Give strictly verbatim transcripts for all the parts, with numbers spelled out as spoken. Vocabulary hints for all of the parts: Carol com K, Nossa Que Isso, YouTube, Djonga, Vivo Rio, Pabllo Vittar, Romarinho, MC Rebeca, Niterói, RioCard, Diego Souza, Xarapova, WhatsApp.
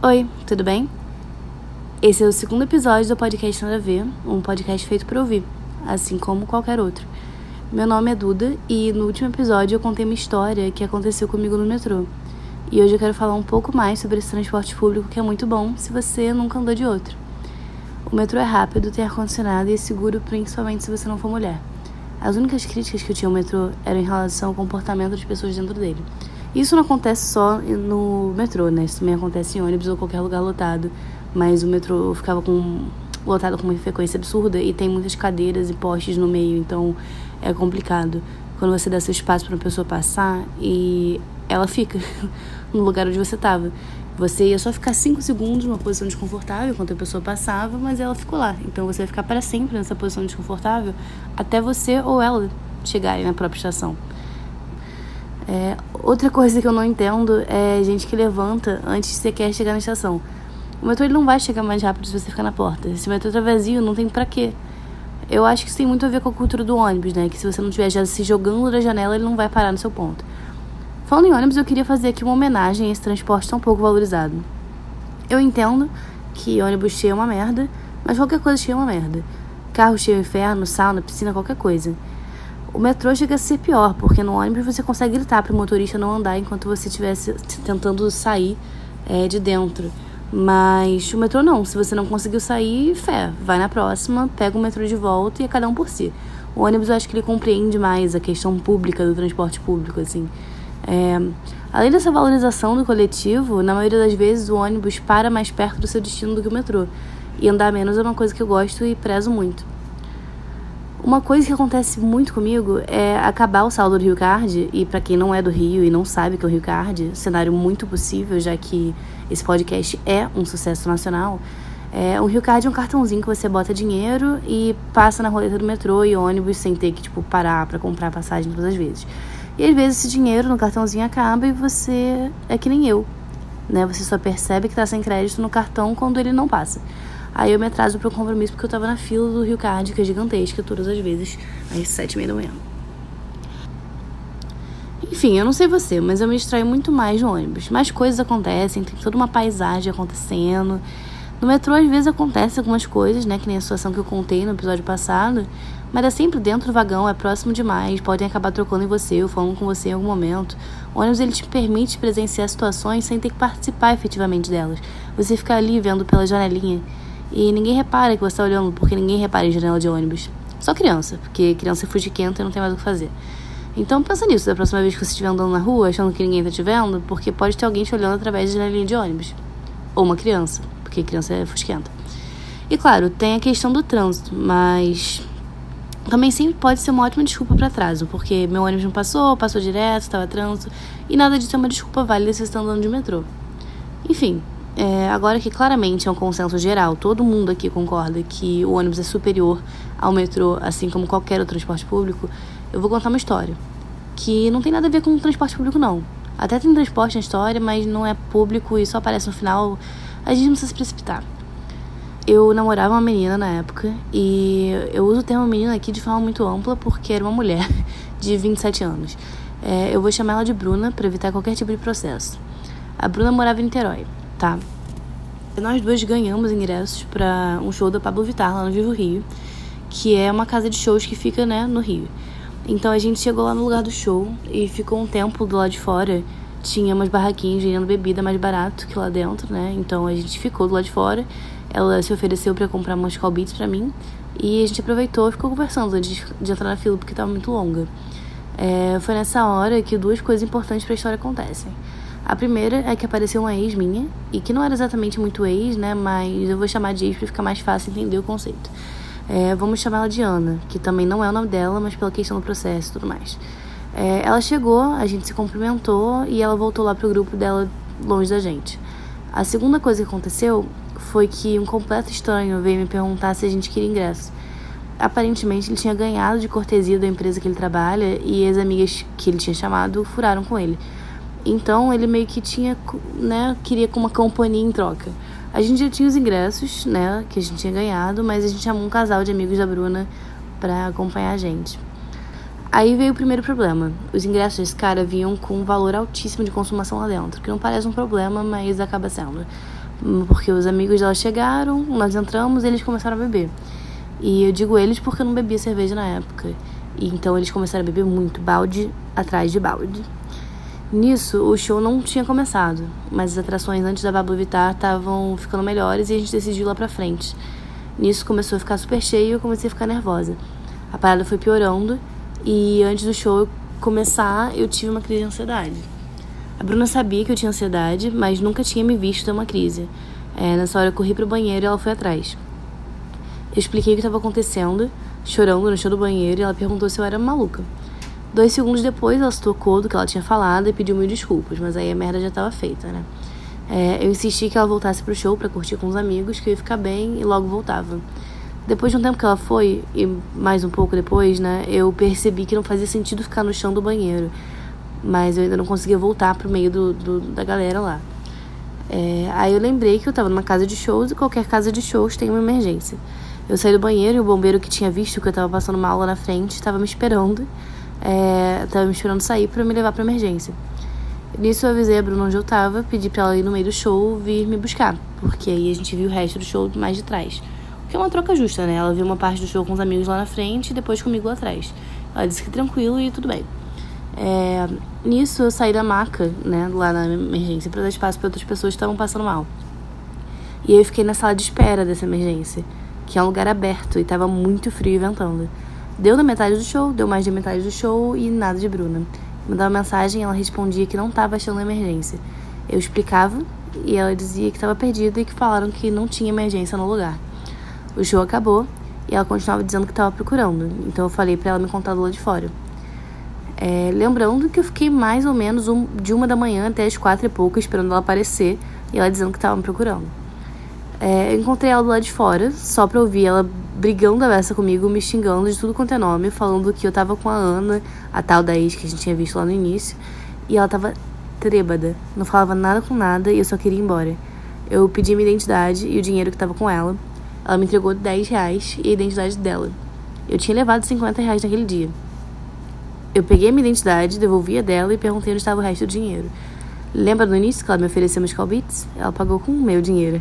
Oi, tudo bem? Esse é o segundo episódio do podcast Nada a Ver, um podcast feito para ouvir, assim como qualquer outro. Meu nome é Duda e no último episódio eu contei uma história que aconteceu comigo no metrô. E hoje eu quero falar um pouco mais sobre esse transporte público que é muito bom se você nunca andou de outro. O metrô é rápido, tem ar-condicionado e é seguro principalmente se você não for mulher. As únicas críticas que eu tinha ao metrô eram em relação ao comportamento das pessoas dentro dele. Isso não acontece só no metrô, né? Isso também acontece em ônibus ou qualquer lugar lotado. Mas o metrô ficava com, lotado com uma frequência absurda e tem muitas cadeiras e postes no meio, então é complicado. Quando você dá seu espaço para uma pessoa passar e ela fica no lugar onde você estava. Você ia só ficar cinco segundos numa posição desconfortável enquanto a pessoa passava, mas ela ficou lá. Então você vai ficar para sempre nessa posição desconfortável até você ou ela chegarem na própria estação. É, outra coisa que eu não entendo é gente que levanta antes de sequer chegar na estação. O metrô ele não vai chegar mais rápido se você ficar na porta. Se o metrô tá vazio, não tem pra quê. Eu acho que isso tem muito a ver com a cultura do ônibus, né? Que se você não estiver já se jogando da janela, ele não vai parar no seu ponto. Falando em ônibus, eu queria fazer aqui uma homenagem a esse transporte tão pouco valorizado. Eu entendo que ônibus cheio é uma merda, mas qualquer coisa cheia é uma merda. Carro cheio é um inferno, sauna, piscina, qualquer coisa. O metrô chega a ser pior, porque no ônibus você consegue gritar pro motorista não andar enquanto você estiver tentando sair é, de dentro. Mas o metrô não, se você não conseguiu sair, fé, vai na próxima, pega o metrô de volta e é cada um por si. O ônibus eu acho que ele compreende mais a questão pública do transporte público, assim. É, além dessa valorização do coletivo, na maioria das vezes o ônibus para mais perto do seu destino do que o metrô. E andar menos é uma coisa que eu gosto e prezo muito. Uma coisa que acontece muito comigo é acabar o saldo do RioCard, e pra quem não é do Rio e não sabe que é o RioCard, cenário muito possível, já que esse podcast é um sucesso nacional, é, o RioCard é um cartãozinho que você bota dinheiro e passa na roleta do metrô e ônibus sem ter que tipo, parar pra comprar passagem todas as vezes. E às vezes esse dinheiro no cartãozinho acaba e você é que nem eu, né? Você só percebe que tá sem crédito no cartão quando ele não passa. Aí eu me atraso pro compromisso porque eu tava na fila do RioCard, que é gigantesca, todas as vezes, às sete e meia da manhã. Enfim, eu não sei você, mas eu me distraio muito mais no ônibus. Mais coisas acontecem, tem toda uma paisagem acontecendo. No metrô, às vezes, acontecem algumas coisas, né? Que nem a situação que eu contei no episódio passado. Mas é sempre dentro do vagão, é próximo demais, podem acabar trocando em você ou falando com você em algum momento. O ônibus, ele te permite presenciar situações sem ter que participar efetivamente delas. Você fica ali vendo pela janelinha. E ninguém repara que você tá olhando, porque ninguém repara em janela de ônibus. Só criança, porque criança é fugiquenta e não tem mais o que fazer. Então pensa nisso, da próxima vez que você estiver andando na rua, achando que ninguém tá te vendo, porque pode ter alguém te olhando através da janelinha de ônibus. Ou uma criança, porque criança é fugiquenta. E claro, tem a questão do trânsito, mas também sempre pode ser uma ótima desculpa para atraso, porque meu ônibus não passou, passou direto, estava trânsito, e nada disso é uma desculpa válida se você está andando de metrô. Enfim. É, agora que claramente é um consenso geral, todo mundo aqui concorda que o ônibus é superior ao metrô, assim como qualquer outro transporte público, eu vou contar uma história, que não tem nada a ver com o transporte público não. Até tem transporte na história, mas não é público e só aparece no final, a gente não precisa se precipitar. Eu namorava uma menina na época, e eu uso o termo menina aqui de forma muito ampla, porque era uma mulher de vinte e sete anos. É, eu vou chamar ela de Bruna para evitar qualquer tipo de processo. A Bruna morava em Niterói. Tá. Nós duas ganhamos ingressos para um show da Pabllo Vittar lá no Vivo Rio, que é uma casa de shows que fica, né, no Rio. Então a gente chegou lá no lugar do show e ficou um tempo do lado de fora. Tinha umas barraquinhas vendendo bebida mais barato que lá dentro, né? Então a gente ficou do lado de fora. Ela se ofereceu para comprar umas call beats para mim e a gente aproveitou e ficou conversando antes de entrar na fila porque estava muito longa. É, foi nessa hora que duas coisas importantes para a história acontecem. A primeira é que apareceu uma ex minha, e que não era exatamente muito ex, né, mas eu vou chamar de ex pra ficar mais fácil entender o conceito. É, vamos chamar ela de Ana, que também não é o nome dela, mas pela questão do processo e tudo mais. É, ela chegou, a gente se cumprimentou, e ela voltou lá pro grupo dela longe da gente. A segunda coisa que aconteceu foi que um completo estranho veio me perguntar se a gente queria ingresso. Aparentemente ele tinha ganhado de cortesia da empresa que ele trabalha, e as amigas que ele tinha chamado furaram com ele. Então, ele meio que tinha, né, queria com uma companhia em troca. A gente já tinha os ingressos, né, que a gente tinha ganhado, mas a gente chamou um casal de amigos da Bruna pra acompanhar a gente. Aí veio o primeiro problema. Os ingressos desse cara vinham com um valor altíssimo de consumação lá dentro, que não parece um problema, mas acaba sendo. Porque os amigos dela chegaram, nós entramos e eles começaram a beber. E eu digo eles porque eu não bebia cerveja na época. E então eles começaram a beber muito, balde atrás de balde. Nisso, o show não tinha começado, mas as atrações antes da Pabllo Vittar estavam ficando melhores e a gente decidiu ir lá pra frente. Nisso começou a ficar super cheio e eu comecei a ficar nervosa. A parada foi piorando e antes do show começar, eu tive uma crise de ansiedade. A Bruna sabia que eu tinha ansiedade, mas nunca tinha me visto ter uma crise. É, nessa hora eu corri pro banheiro e ela foi atrás. Eu expliquei o que estava acontecendo, chorando no chão do banheiro, e ela perguntou se eu era maluca. Dois segundos depois, ela se tocou do que ela tinha falado e pediu mil desculpas, mas aí a merda já estava feita, né? É, eu insisti que ela voltasse pro show pra curtir com os amigos, que eu ia ficar bem, e logo voltava. Depois de um tempo que ela foi, e mais um pouco depois, né, eu percebi que não fazia sentido ficar no chão do banheiro, mas eu ainda não conseguia voltar pro meio do, do, da galera lá. É, aí eu lembrei que eu tava numa casa de shows, e qualquer casa de shows tem uma emergência. Eu saí do banheiro e o bombeiro que tinha visto que eu tava passando uma aula na frente estava me esperando. É, tava me esperando sair pra me levar pra emergência. Nisso eu avisei a Bruna onde eu tava, pedi pra ela ir no meio do show vir me buscar, porque aí a gente viu o resto do show mais de trás, o que é uma troca justa, né? Ela viu uma parte do show com os amigos lá na frente e depois comigo lá atrás. Ela disse que tranquilo e tudo bem. É, nisso eu saí da maca, né, lá na emergência, pra dar espaço pra outras pessoas que estavam passando mal. E aí eu fiquei na sala de espera dessa emergência, que é um lugar aberto e tava muito frio e ventando. Deu na metade do show, deu mais de metade do show e nada de Bruna. Mandava mensagem e ela respondia que não estava achando emergência. Eu explicava e ela dizia que estava perdida e que falaram que não tinha emergência no lugar. O show acabou e ela continuava dizendo que estava procurando, então eu falei para ela me contar do lado de fora. É, lembrando que eu fiquei mais ou menos um, de uma da manhã até as quatro e pouco esperando ela aparecer e ela dizendo que estava me procurando. É, eu encontrei ela do lado de fora, só pra ouvir ela brigando a beça comigo, me xingando de tudo quanto é nome, falando que eu tava com a Ana, a tal da ex que a gente tinha visto lá no início, e ela tava trêbada, não falava nada com nada e eu só queria ir embora. Eu pedi minha identidade e o dinheiro que tava com ela, ela me entregou dez reais e a identidade dela. Eu tinha levado cinquenta reais naquele dia. Eu peguei minha identidade, devolvi a dela e perguntei onde estava o resto do dinheiro. Lembra do início que ela me ofereceu meus calbits? Ela pagou com o meu dinheiro.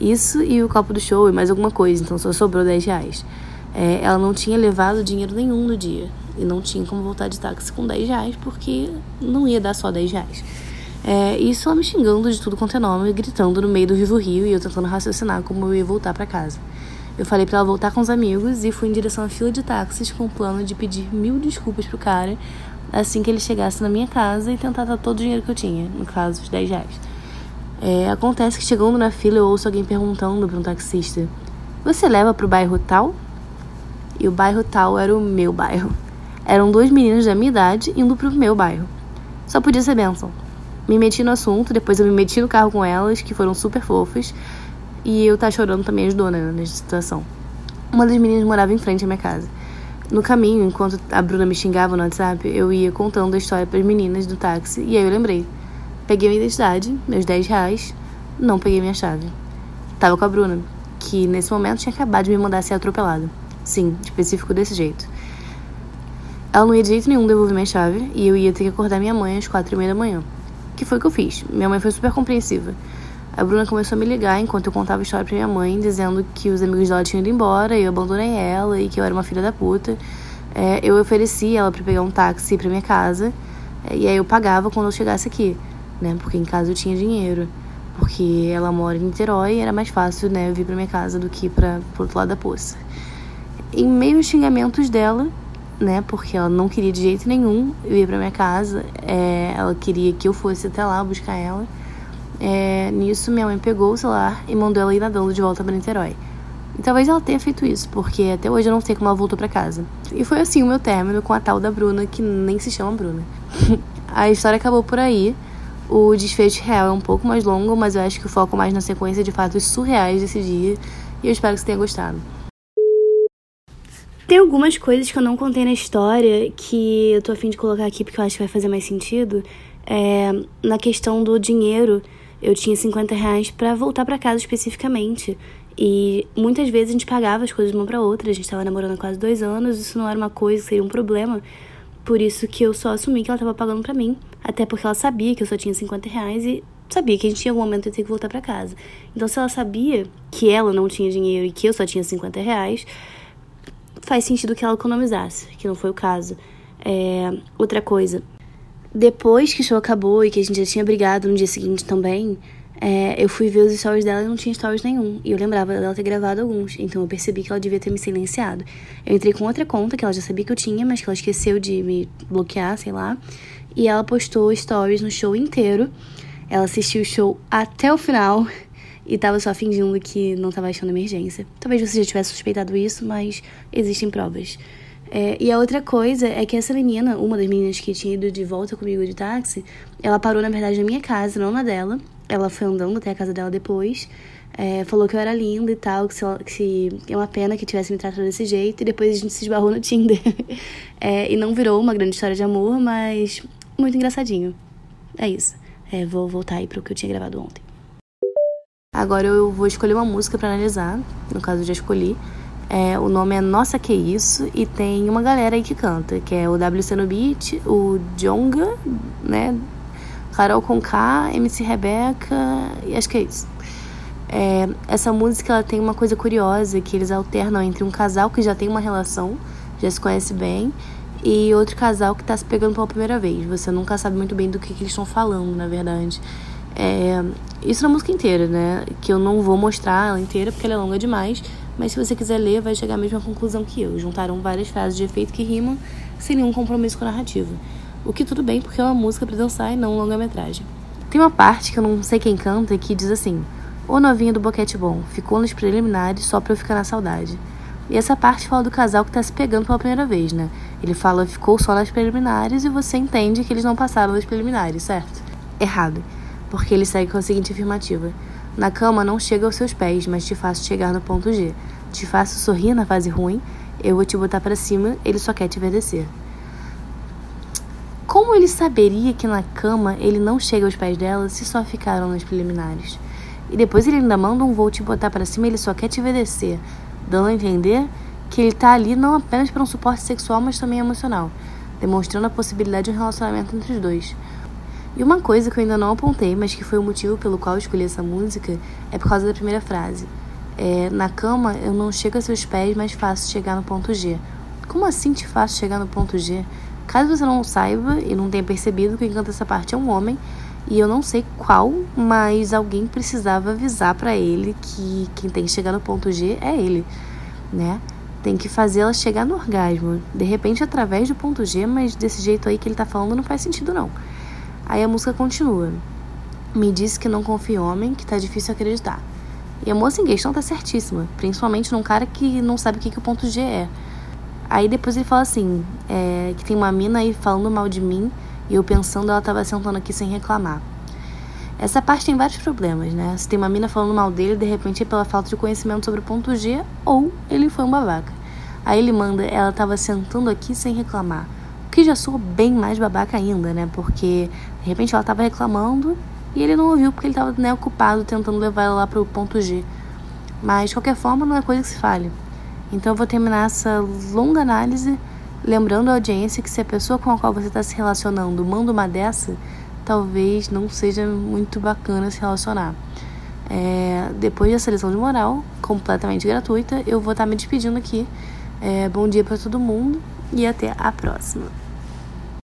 Isso e o copo do show e mais alguma coisa, então só sobrou dez reais. É, ela não tinha levado dinheiro nenhum no dia. E não tinha como voltar de táxi com dez reais, porque não ia dar só dez reais. É, isso ela me xingando de tudo quanto é nome, gritando no meio do Vivo Rio e eu tentando raciocinar como eu ia voltar pra casa. Eu falei pra ela voltar com os amigos e fui em direção à fila de táxis com o plano de pedir mil desculpas pro cara assim que ele chegasse na minha casa e tentar dar todo o dinheiro que eu tinha, no caso, os dez reais. É, acontece que chegando na fila eu ouço alguém perguntando pra um taxista: você leva pro bairro tal? E o bairro tal era o meu bairro. Eram dois meninos da minha idade indo pro meu bairro. Só podia ser bênção. Me meti no assunto, depois eu me meti no carro com elas, que foram super fofas. E eu tá chorando também ajudou, né, nessa situação. Uma das meninas morava em frente à minha casa. No caminho, enquanto a Bruna me xingava no WhatsApp, eu ia contando a história pras meninas do táxi. E aí eu lembrei. Peguei minha identidade, meus dez reais, não peguei minha chave. Tava com a Bruna, que nesse momento tinha acabado de me mandar ser atropelada. Sim, específico desse jeito. Ela não ia de jeito nenhum devolver minha chave e eu ia ter que acordar minha mãe às quatro e meia da manhã. Que foi o que eu fiz. Minha mãe foi super compreensiva. A Bruna começou a me ligar enquanto eu contava a história pra minha mãe, dizendo que os amigos dela tinham ido embora e eu abandonei ela e que eu era uma filha da puta. É, eu ofereci ela pra pegar um táxi pra minha casa e aí eu pagava quando eu chegasse aqui. Né, porque em casa eu tinha dinheiro, porque ela mora em Niterói e era mais fácil, né, eu vir pra minha casa do que pra, pro outro lado da poça. Em meio aos xingamentos dela, né, porque ela não queria de jeito nenhum eu ir pra minha casa, é, ela queria que eu fosse até lá buscar ela, é, nisso minha mãe pegou o celular e mandou ela ir nadando de volta pra Niterói. E talvez ela tenha feito isso, porque até hoje eu não sei como ela voltou pra casa. E foi assim o meu término com a tal da Bruna, que nem se chama Bruna. A história acabou por aí. O desfecho real é um pouco mais longo, mas eu acho que eu foco mais na sequência de fatos surreais desse dia, e eu espero que você tenha gostado. Tem algumas coisas que eu não contei na história que eu tô a fim de colocar aqui porque eu acho que vai fazer mais sentido. É, na questão do dinheiro, eu tinha cinquenta reais pra voltar pra casa especificamente, e muitas vezes a gente pagava as coisas de uma pra outra, a gente tava namorando há quase dois anos, isso não era uma coisa, seria um problema. Por isso que eu só assumi que ela estava pagando pra mim. Até porque ela sabia que eu só tinha cinquenta reais e sabia que a gente tinha algum momento de ter que voltar pra casa. Então, se ela sabia que ela não tinha dinheiro e que eu só tinha cinquenta reais, faz sentido que ela economizasse, que não foi o caso. É... Outra coisa, depois que o show acabou e que a gente já tinha brigado no dia seguinte também, é... eu fui ver os stories dela e não tinha stories nenhum. E eu lembrava dela ter gravado alguns, então eu percebi que ela devia ter me silenciado. Eu entrei com outra conta, que ela já sabia que eu tinha, mas que ela esqueceu de me bloquear, sei lá. E ela postou stories no show inteiro. Ela assistiu o show até o final e tava só fingindo que não tava achando emergência. Talvez você já tivesse suspeitado isso, mas existem provas. É, e a outra coisa é que essa menina, uma das meninas que tinha ido de volta comigo de táxi, ela parou, na verdade, na minha casa, não na dela. Ela foi andando até a casa dela depois, é, falou que eu era linda e tal, que, se ela, que se, é uma pena que tivesse me tratado desse jeito, e depois a gente se esbarrou no Tinder. É, e não virou uma grande história de amor, mas muito engraçadinho. É isso. É, vou voltar aí pro que eu tinha gravado ontem. Agora eu vou escolher uma música pra analisar. No caso, eu já escolhi. É, o nome é Nossa Que Isso. E tem uma galera aí que canta, que é o W C no Beat, o Djonga, né? Carol com K, M C Rebeca. E acho que é isso. É, essa música ela tem uma coisa curiosa, que eles alternam entre um casal que já tem uma relação, já se conhece bem, e outro casal que tá se pegando pela primeira vez. Você nunca sabe muito bem do que, que eles estão falando, na verdade. É, isso na música inteira, né? Que eu não vou mostrar ela inteira, porque ela é longa demais. Mas se você quiser ler, vai chegar à mesma conclusão que eu. Juntaram várias frases de efeito que rimam, sem nenhum compromisso com a narrativa. O que tudo bem, porque é uma música pra dançar e não longa-metragem. Tem uma parte que eu não sei quem canta, que diz assim: "Ô novinha do boquete bom, ficou nos preliminares só pra eu ficar na saudade." E essa parte fala do casal que tá se pegando pela primeira vez, né? Ele fala, ficou só nas preliminares, e você entende que eles não passaram nas preliminares, certo? Errado, porque ele segue com a seguinte afirmativa: "Na cama não chega aos seus pés, mas te faço chegar no ponto G. Te faço sorrir na fase ruim, eu vou te botar pra cima, ele só quer te obedecer." Como ele saberia que na cama ele não chega aos pés dela se só ficaram nas preliminares? E depois ele ainda manda um "vou te botar pra cima, ele só quer te obedecer", dando a entender que ele tá ali não apenas para um suporte sexual, mas também emocional, demonstrando a possibilidade de um relacionamento entre os dois. E uma coisa que eu ainda não apontei, mas que foi o motivo pelo qual eu escolhi essa música, é por causa da primeira frase. É, "na cama eu não chego a seus pés, mas faço chegar no ponto G." Como assim te faço chegar no ponto G? Caso você não saiba e não tenha percebido, quem canta essa parte é um homem, e eu não sei qual, mas alguém precisava avisar pra ele que quem tem que chegar no ponto G é ele, né? Tem que fazer ela chegar no orgasmo, de repente através do ponto G, mas desse jeito aí que ele tá falando não faz sentido não. Aí a música continua: "Me disse que não confia em homem, que tá difícil acreditar." E a moça em questão tá certíssima, principalmente num cara que não sabe o que, que o ponto G é. Aí depois ele fala assim, é, que tem uma mina aí falando mal de mim, e eu pensando, ela tava sentando aqui sem reclamar. Essa parte tem vários problemas, né? Se tem uma mina falando mal dele, de repente é pela falta de conhecimento sobre o ponto G, ou ele foi um babaca. Aí ele manda, ela tava sentando aqui sem reclamar. O que já soou bem mais babaca ainda, né? Porque, de repente, ela tava reclamando e ele não ouviu, porque ele tava, né, ocupado tentando levar ela lá pro ponto G. Mas, de qualquer forma, não é coisa que se fale. Então eu vou terminar essa longa análise lembrando a audiência que se a pessoa com a qual você está se relacionando manda uma dessa, talvez não seja muito bacana se relacionar. É, depois dessa lição de moral, completamente gratuita, eu vou estar tá me despedindo aqui. É, bom dia para todo mundo e até a próxima.